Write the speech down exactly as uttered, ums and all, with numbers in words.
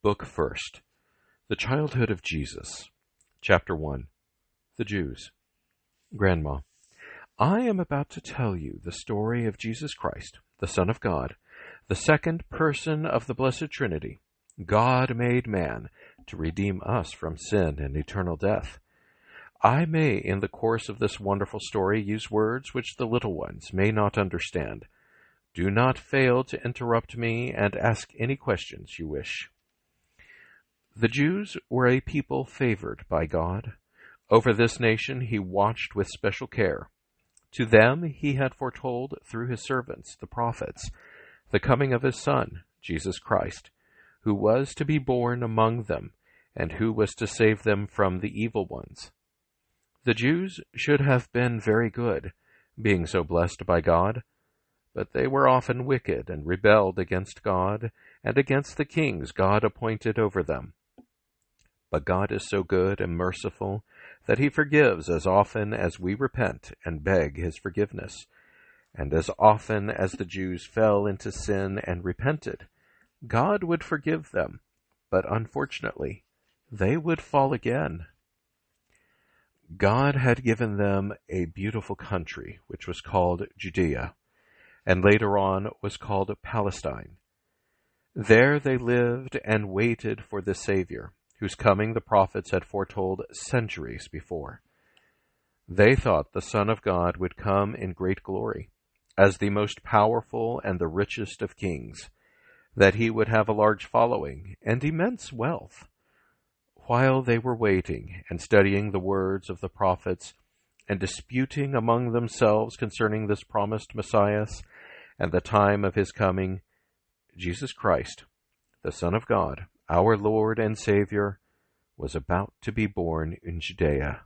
Book First, The Childhood of Jesus. Chapter one, The Jews. Grandma, I am about to tell you the story of Jesus Christ, the Son of God, the second person of the Blessed Trinity, God made man, to redeem us from sin and eternal death. I may, in the course of this wonderful story, use words which the little ones may not understand. Do not fail to interrupt me and ask any questions you wish. The Jews were a people favored by God. Over this nation he watched with special care. To them he had foretold through his servants, the prophets, the coming of his Son, Jesus Christ, who was to be born among them, and who was to save them from the evil ones. The Jews should have been very good, being so blessed by God, but they were often wicked and rebelled against God and against the kings God appointed over them. But God is so good and merciful that he forgives as often as we repent and beg his forgiveness. And as often as the Jews fell into sin and repented, God would forgive them, but unfortunately, they would fall again. God had given them a beautiful country, which was called Judea, and later on was called Palestine. There they lived and waited for the Savior, whose coming the prophets had foretold centuries before. They thought the Son of God would come in great glory, as the most powerful and the richest of kings, that he would have a large following and immense wealth. While they were waiting and studying the words of the prophets, and disputing among themselves concerning this promised Messiah and the time of his coming, Jesus Christ, the Son of God, our Lord and Savior, was about to be born in Judea.